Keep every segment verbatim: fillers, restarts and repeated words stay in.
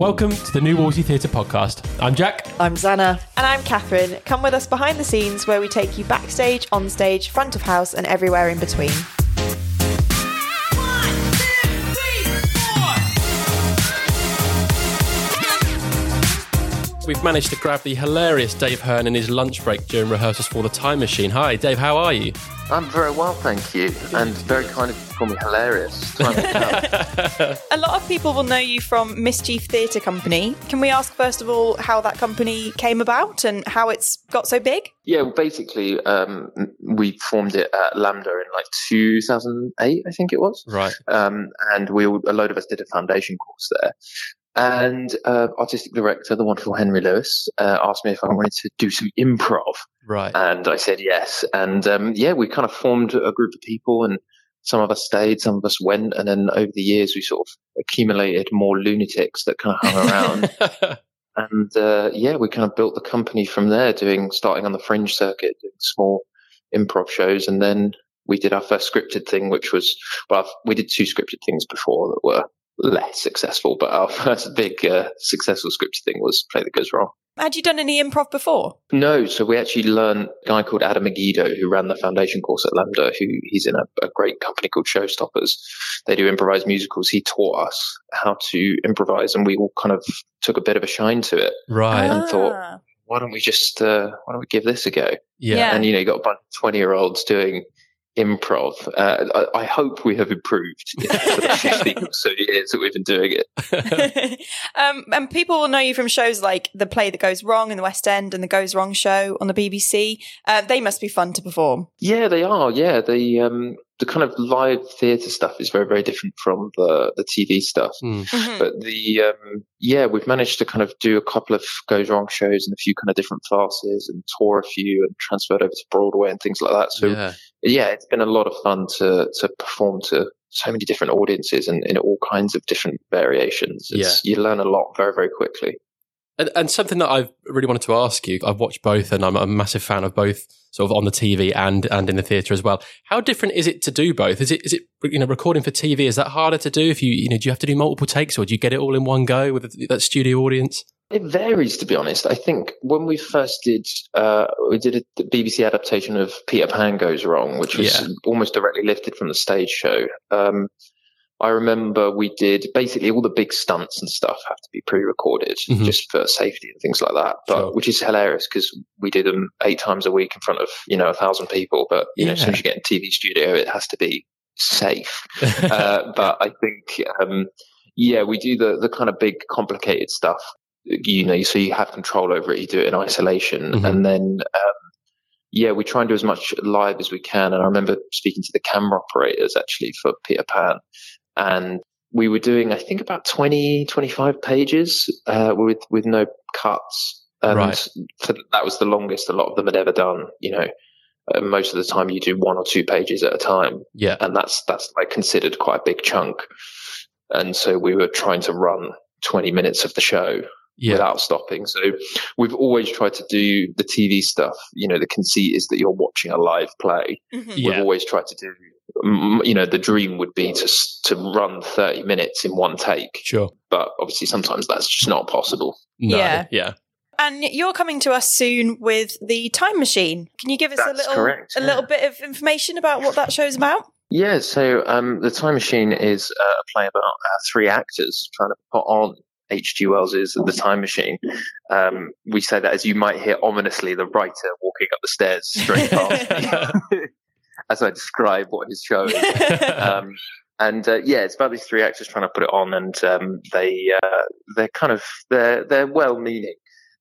Welcome to the New Wolsey Theatre podcast. I'm Jack. I'm Zanna. And I'm Catherine. Come with us behind the scenes where we take you backstage, on stage, front of house and everywhere in between. We've managed to grab the hilarious Dave Hearn in his lunch break during rehearsals for The Time Machine. Hi, Dave, how are you? I'm very well, thank you. And very kind of you to call me hilarious. A lot of people will know you from Mischief Theatre Company. Can we ask, first of all, how that company came about and how it's got so big? Yeah, well, basically, um, we formed it at Lambda in like two thousand eight, I think it was. Right. Um, and we all, a load of us did a foundation course there. And uh, artistic director, the wonderful Henry Lewis, uh, asked me if I wanted to do some improv. Right. And I said yes. And um, yeah, we kind of formed a group of people, and some of us stayed, some of us went. And then over the years, we sort of accumulated more lunatics that kind of hung around. and uh, yeah, we kind of built the company from there, doing starting on the fringe circuit, doing small improv shows. And then we did our first scripted thing, which was, well, we did two scripted things before that were less successful, but our first big uh, successful scripted thing was Play That Goes Wrong. Had you done any improv before? No, so we actually learned a guy called Adam Megiddo, who ran the foundation course at Lambda, who he's in a, a great company called Showstoppers. They do improvised musicals. He taught us how to improvise, and we all kind of took a bit of a shine to it. Right. And ah. thought, why don't we just, uh, why don't we give this a go? Yeah. yeah. And, you know, you got a bunch of twenty-year-olds doing improv. Uh, I, I hope we have improved in the fifteen or so years that we've been doing it. um, and people will know you from shows like The Play That Goes Wrong in the West End and The Goes Wrong Show on the B B C. Uh, they must be fun to perform. Yeah, they are. Yeah, the um, the kind of live theatre stuff is very, very different from the, the T V stuff. Mm. Mm-hmm. But the um, yeah, we've managed to kind of do a couple of Goes Wrong shows and a few kind of different classes, and tour a few and transferred over to Broadway and things like that. So. Yeah. Yeah, it's been a lot of fun to to perform to so many different audiences and in all kinds of different variations. It's, yeah. You learn a lot very, very quickly. And, and something that I really wanted to ask you, I've watched both and I'm a massive fan of both, sort of on the T V and, and in the theatre as well. How different is it to do both? Is it is it you know recording for T V, is that harder to do? If you you know do you have to do multiple takes, or do you get it all in one go with that studio audience? It varies, to be honest. I think when we first did, uh, we did a the B B C adaptation of Peter Pan Goes Wrong, which was yeah. almost directly lifted from the stage show. Um, I remember we did basically all the big stunts and stuff have to be pre-recorded mm-hmm. just for safety and things like that. But sure. Which is hilarious because we did them eight times a week in front of, you know, a thousand people. But, you yeah. know, as soon as you get in a T V studio, it has to be safe. uh, but I think, um, yeah, we do the, the kind of big complicated stuff. You know, so you have control over it, you do it in isolation. Mm-hmm. And then, um, yeah, we try and do as much live as we can. And I remember speaking to the camera operators actually for Peter Pan. And we were doing, I think, about twenty, twenty-five pages uh, with, with no cuts. And right. that was the longest a lot of them had ever done, you know. Uh, most of the time you do one or two pages at a time. Yeah. And that's, that's like considered quite a big chunk. And so we were trying to run twenty minutes of the show. Yeah. Without stopping. So we've always tried to do the T V stuff. You know, the conceit is that you're watching a live play. Mm-hmm. Yeah. We've always tried to do, you know, the dream would be to to run thirty minutes in one take. Sure. But obviously sometimes that's just not possible. No. Yeah. yeah. And you're coming to us soon with The Time Machine. Can you give us that's a little correct, a yeah. little bit of information about what that show's about? Yeah. So um, The Time Machine is a play about uh, three actors trying to put on H G. Wells is The Time Machine. Um, we say that as you might hear ominously the writer walking up the stairs straight past me as I describe what his show is. Um, and uh, yeah, it's about these three actors trying to put it on, and um, they uh, they're kind of they're they're well-meaning,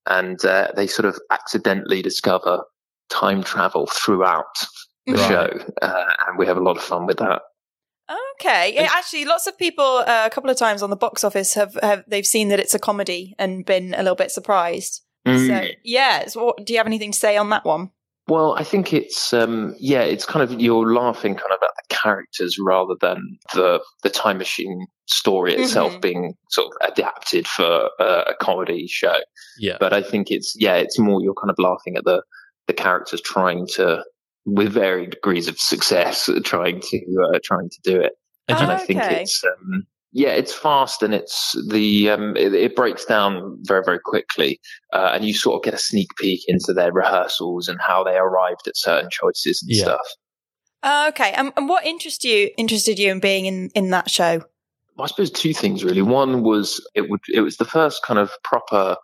and uh, they sort of accidentally discover time travel throughout the right. show, uh, and we have a lot of fun with that. Okay. Yeah, actually, lots of people uh, a couple of times on the box office have, have they've seen that it's a comedy and been a little bit surprised. Mm. So, yeah. So what, do you have anything to say on that one? Well, I think it's um, yeah, it's kind of you're laughing kind of at the characters rather than the the Time Machine story itself mm-hmm. being sort of adapted for uh, a comedy show. Yeah. But I think it's yeah, it's more you're kind of laughing at the the characters trying to, with varying degrees of success, trying to uh, trying to do it. And oh, I think okay. it's um, Yeah, it's fast, and it's the um, it, it breaks down very, very quickly, uh, and you sort of get a sneak peek into their rehearsals and how they arrived at certain choices and yeah. stuff. Uh, okay, um, and what interest you interested you in being in, in that show? I suppose two things really. One was it would it was the first kind of proper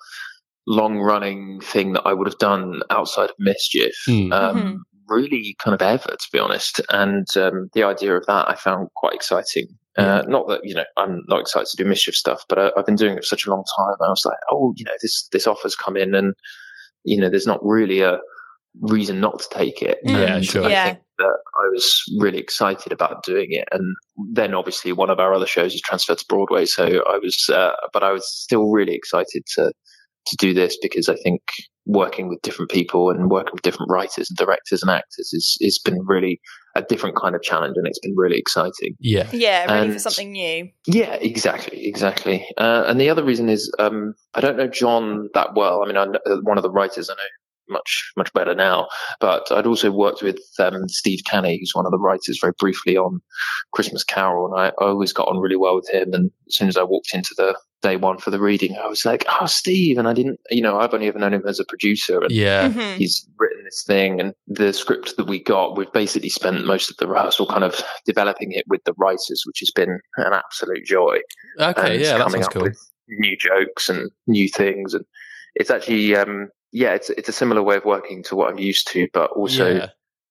long running thing that I would have done outside of Mischief. Mm. Um, mm-hmm. Really kind of ever, to be honest, and um, the idea of that I found quite exciting. Uh, not that, you know, I'm not excited to do Mischief stuff, but I, I've been doing it for such a long time. I was like, oh, you know, this this offer's come in, and you know, there's not really a reason not to take it. Yeah, and sure. I yeah. think that I was really excited about doing it, and then obviously one of our other shows is transferred to Broadway, so I was, uh, but I was still really excited to to do this, because I think working with different people and working with different writers and directors and actors is has been really a different kind of challenge, and it's been really exciting. Yeah. Yeah, really, and for something new. Yeah, exactly, exactly. Uh, and the other reason is um, I don't know John that well. I mean, I'm one of the writers I know much, much better now, but I'd also worked with um, Steve Canney, who's one of the writers, very briefly on Christmas Carol, and I, I always got on really well with him, and as soon as I walked into the day one for the reading, I was like, oh, Steve, and I didn't, you know, I've only ever known him as a producer, and yeah. mm-hmm. he's written this thing, and the script that we got, we've basically spent most of the rehearsal kind of developing it with the writers, which has been an absolute joy. Okay, yeah, that sounds cool. With new jokes and new things, and it's actually, um, yeah, it's it's a similar way of working to what I'm used to, but also yeah.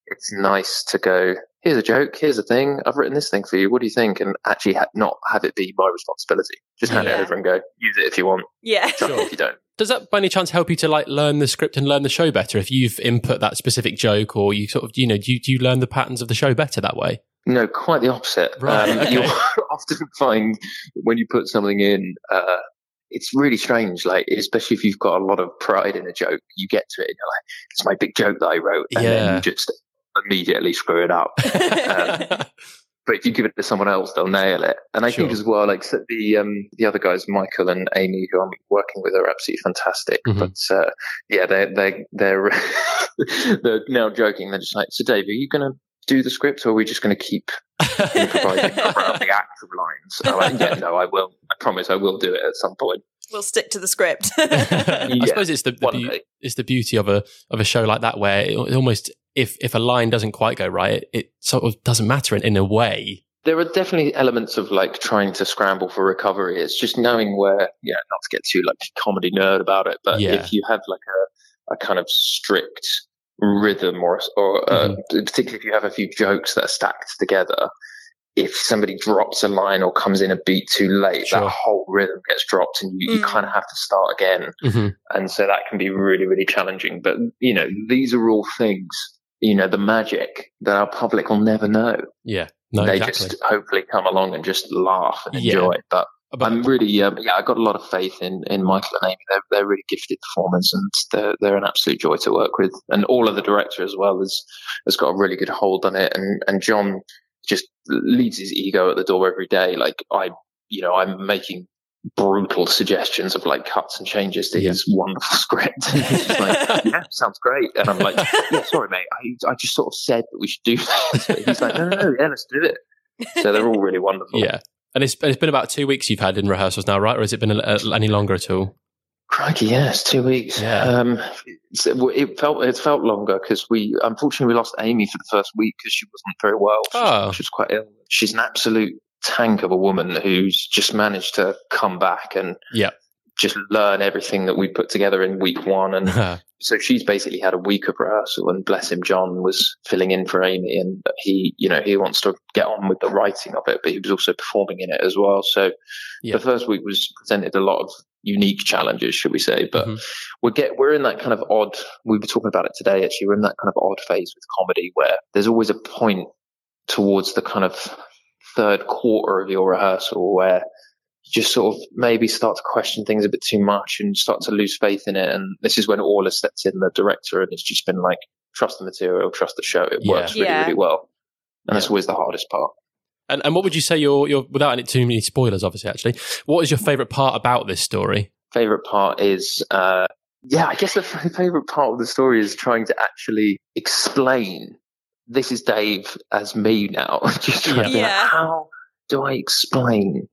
it's nice to go, here's a joke, here's a thing, I've written this thing for you, what do you think? And actually ha- not have it be my responsibility. Just hand yeah. it over and go, use it if you want. Yeah. Sure. If you don't. Does that by any chance help you to like learn the script and learn the show better if you've input that specific joke, or you sort of, you know, do you, do you learn the patterns of the show better that way? No, quite the opposite. Right. Um, okay. You often find when you put something in, uh, it's really strange, like, especially if you've got a lot of pride in a joke, you get to it and you're like, it's my big joke that I wrote. And yeah. then you just immediately screw it up. Um, but if you give it to someone else, they'll nail it. And I sure. think as well, like so the um, the other guys, Michael and Amy, who I'm working with, are absolutely fantastic. Mm-hmm. But uh, yeah, they're they're they're, they're now joking. They're just like, so Dave, are you going to do the script, or are we just going to keep improvising around the actual lines? I'm like, yeah, no, I will. I promise, I will do it at some point. We'll stick to the script. I yeah, suppose it's the, the be- it's the beauty of a of a show like that, where it, it almost if if a line doesn't quite go right, it, it sort of doesn't matter in, in a way. There are definitely elements of like trying to scramble for recovery. It's just knowing where, yeah, not to get too like comedy nerd about it, but yeah. if you have like a, a kind of strict rhythm, or or uh, mm-hmm. particularly if you have a few jokes that are stacked together. If somebody drops a line or comes in a beat too late, sure. that whole rhythm gets dropped, and you, mm. you kind of have to start again. Mm-hmm. And so that can be really, really challenging. But, you know, these are all things, you know, the magic that our public will never know. Yeah. No, they exactly. just hopefully come along and just laugh and yeah. enjoy it. But About I'm really, um, yeah, I've got a lot of faith in, in Michael and Amy. They're, they're really gifted performers, and they're, they're an absolute joy to work with. And Orla, the director as well, has, has got a really good hold on it. And, and John just leaves his ego at the door every day. Like I, you know, I'm making brutal suggestions of like cuts and changes to yeah. his wonderful script. And he's just like, yeah, sounds great. And I'm like, yeah, sorry, mate. I, I just sort of said that we should do this. But he's like, no, no, no, yeah, let's do it. So they're all really wonderful. Yeah. And it's, and it's been about two weeks you've had in rehearsals now, right? Or has it been a, a, any longer at all? Crikey, yeah, it's two weeks. Yeah. Um, it felt it felt longer because we, unfortunately, we lost Amy for the first week because she wasn't very well. She, oh. she was quite ill. She's an absolute tank of a woman who's just managed to come back and yeah. just learn everything that we put together in week one. And so she's basically had a week of rehearsal, and bless him, John was filling in for Amy, and he, you know, he wants to get on with the writing of it, but he was also performing in it as well. So yeah. the first week was presented a lot of unique challenges, should we say, but mm-hmm. we get we're in that kind of odd we were talking about it today actually we're in that kind of odd phase with comedy where there's always a point towards the kind of third quarter of your rehearsal where you just sort of maybe start to question things a bit too much and start to lose faith in it, and this is when Orla steps in, the director, and it's just been like, trust the material, trust the show, it yeah. works really yeah. really well, and yeah. that's always the hardest part. And and what would you say your your without any too many spoilers, obviously, actually, what is your favourite part about this story? Favourite part is, uh, yeah, I guess the f- favourite part of the story is trying to actually explain. This is Dave as me now. Just trying yeah. to be like, how do I explain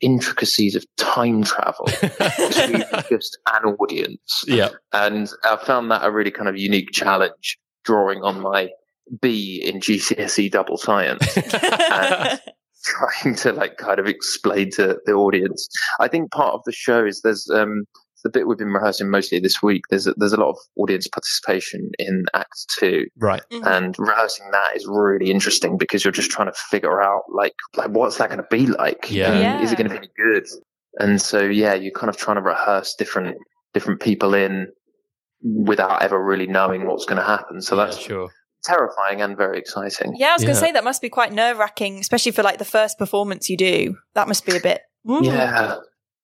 intricacies of time travel to just an audience. Yeah. And I found that a really kind of unique challenge, drawing on my B in G C S E double science and trying to like kind of explain to the audience. I think part of the show is there's um the bit we've been rehearsing mostly this week, there's a, there's a lot of audience participation in Act Two, right? Mm-hmm. And rehearsing that is really interesting because you're just trying to figure out like like what's that going to be like? Yeah, yeah. Is it going to be good? And so yeah, you're kind of trying to rehearse different different people in without ever really knowing what's going to happen. So that's yeah, sure. terrifying and very exciting. Yeah, I was yeah. going to say that must be quite nerve wracking, especially for like the first performance you do. That must be a bit. Ooh. Yeah.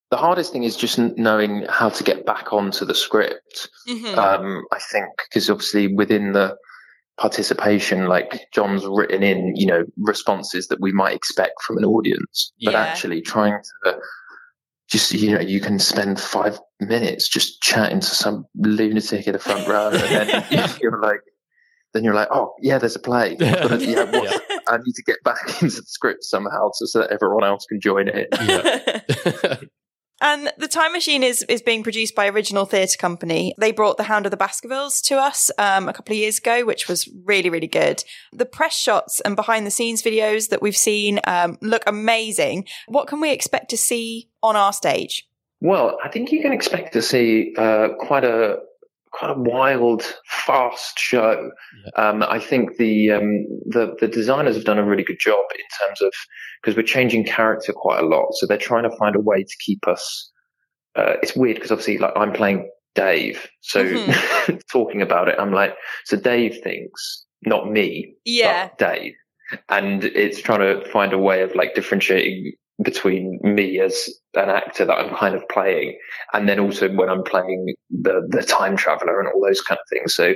The hardest thing is just knowing how to get back onto the script. Mm-hmm. Um, I think because obviously within the participation, like John's written in, you know, responses that we might expect from an audience, but yeah. actually trying to just, you know, you can spend five minutes just chatting to some lunatic in the front row, and then you're like, then you're like, oh yeah, there's a play. But, yeah, what, yeah. I need to get back into the script somehow so, so that everyone else can join it. Yeah. And The Time Machine is is being produced by Original Theatre Company. They brought The Hound of the Baskervilles to us um, a couple of years ago, which was really, really good. The press shots and behind-the-scenes videos that we've seen um, look amazing. What can we expect to see on our stage? Well, I think you can expect to see uh, quite a quite a wild, fast show. Yeah. Um, I think the, um, the the designers have done a really good job in terms of, because we're changing character quite a lot. So they're trying to find a way to keep us, uh, it's weird because obviously like I'm playing Dave. So mm-hmm. talking about it, I'm like, so Dave thinks, not me, yeah. but Dave. And it's trying to find a way of like differentiating between me as an actor that I'm kind of playing, and then also when I'm playing the the time traveler and all those kind of things. So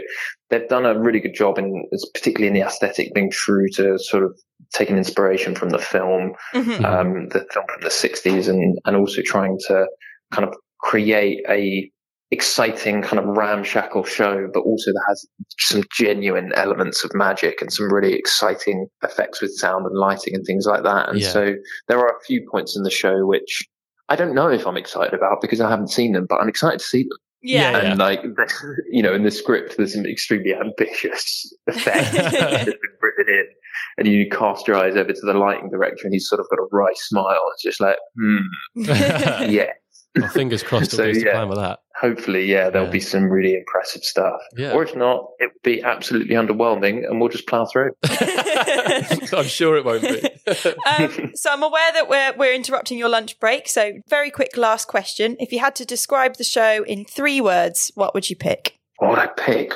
they've done a really good job in, particularly in the aesthetic, being true to sort of taking inspiration from the film, mm-hmm. um, the film from the sixties, and, and also trying to kind of create a exciting kind of ramshackle show, but also that has some genuine elements of magic and some really exciting effects with sound and lighting and things like that. And yeah. so there are a few points in the show which I don't know if I'm excited about because I haven't seen them, but I'm excited to see them. Yeah. And yeah. like, you know, in the script, there's some extremely ambitious effects that's been written in, and you cast your eyes over to the lighting director and he's sort of got a wry smile. It's just like, hmm, yeah. Well, fingers crossed so, yeah, to plan with that. Hopefully, yeah, there'll yeah. be some really impressive stuff. Yeah. Or if not, it would be absolutely underwhelming and we'll just plough through. I'm sure it won't be. um, so I'm aware that we're we're interrupting your lunch break. So very quick last question. If you had to describe the show in three words, what would you pick? What would I pick?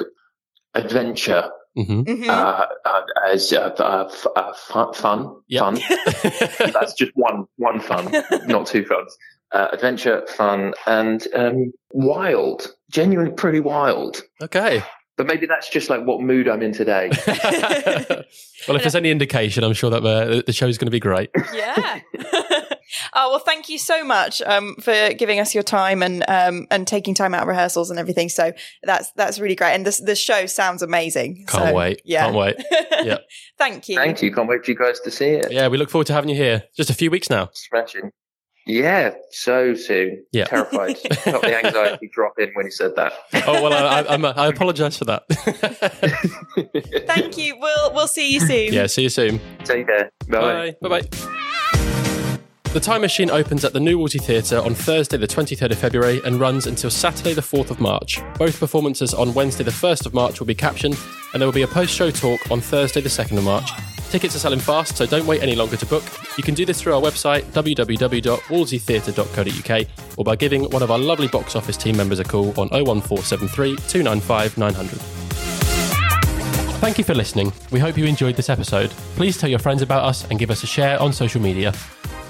Adventure. Mm-hmm. Uh, uh, as uh, uh, uh, fun, fun. Yep. fun. That's just one one fun, not two funs. Uh, adventure, fun, and um, wild. Genuinely pretty wild. Okay. But maybe that's just like what mood I'm in today. Well, if there's any indication, I'm sure that uh, the show's going to be great. Yeah. Oh, well, thank you so much um, for giving us your time and um, and taking time out of rehearsals and everything. So that's that's really great. And this the show sounds amazing. Can't so, wait. Yeah. Can't wait. Yeah. Thank you. Thank you. Can't wait for you guys to see it. Yeah, we look forward to having you here. Just a few weeks now. Smashing. Yeah, so soon. Yeah. Terrified. Felt the anxiety drop in when he said that. Oh, well, I, I, I'm, I apologise for that. Thank you. We'll we'll see you soon. Yeah, see you soon. Take care. Bye. Bye. Bye-bye. The Time Machine opens at the New Wolsey Theatre on Thursday the twenty-third of February and runs until Saturday the fourth of March. Both performances on Wednesday the first of March will be captioned, and there will be a post-show talk on Thursday the second of March. Tickets are selling fast, so don't wait any longer to book. You can do this through our website, w w w dot wolsey theatre dot co dot u k, or by giving one of our lovely box office team members a call on oh one four seven three, two nine five, nine hundred. Thank you for listening. We hope you enjoyed this episode. Please tell your friends about us and give us a share on social media.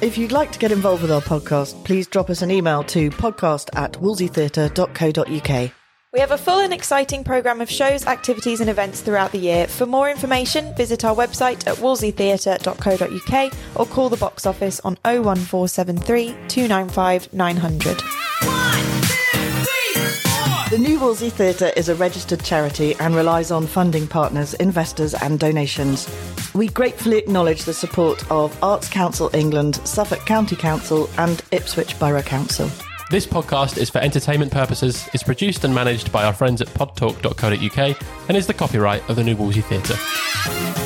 If you'd like to get involved with our podcast, please drop us an email to podcast at wolsey theatre dot co dot u k. We have a full and exciting programme of shows, activities and events throughout the year. For more information, visit our website at wolsey theatre dot co dot u k or call the box office on oh one four seven three, two nine five, nine hundred. One, two, three, four. The New Wolsey Theatre is a registered charity and relies on funding partners, investors and donations. We gratefully acknowledge the support of Arts Council England, Suffolk County Council and Ipswich Borough Council. This podcast is for entertainment purposes, is produced and managed by our friends at pod talk dot co dot U K and is the copyright of the New Wolsey Theatre.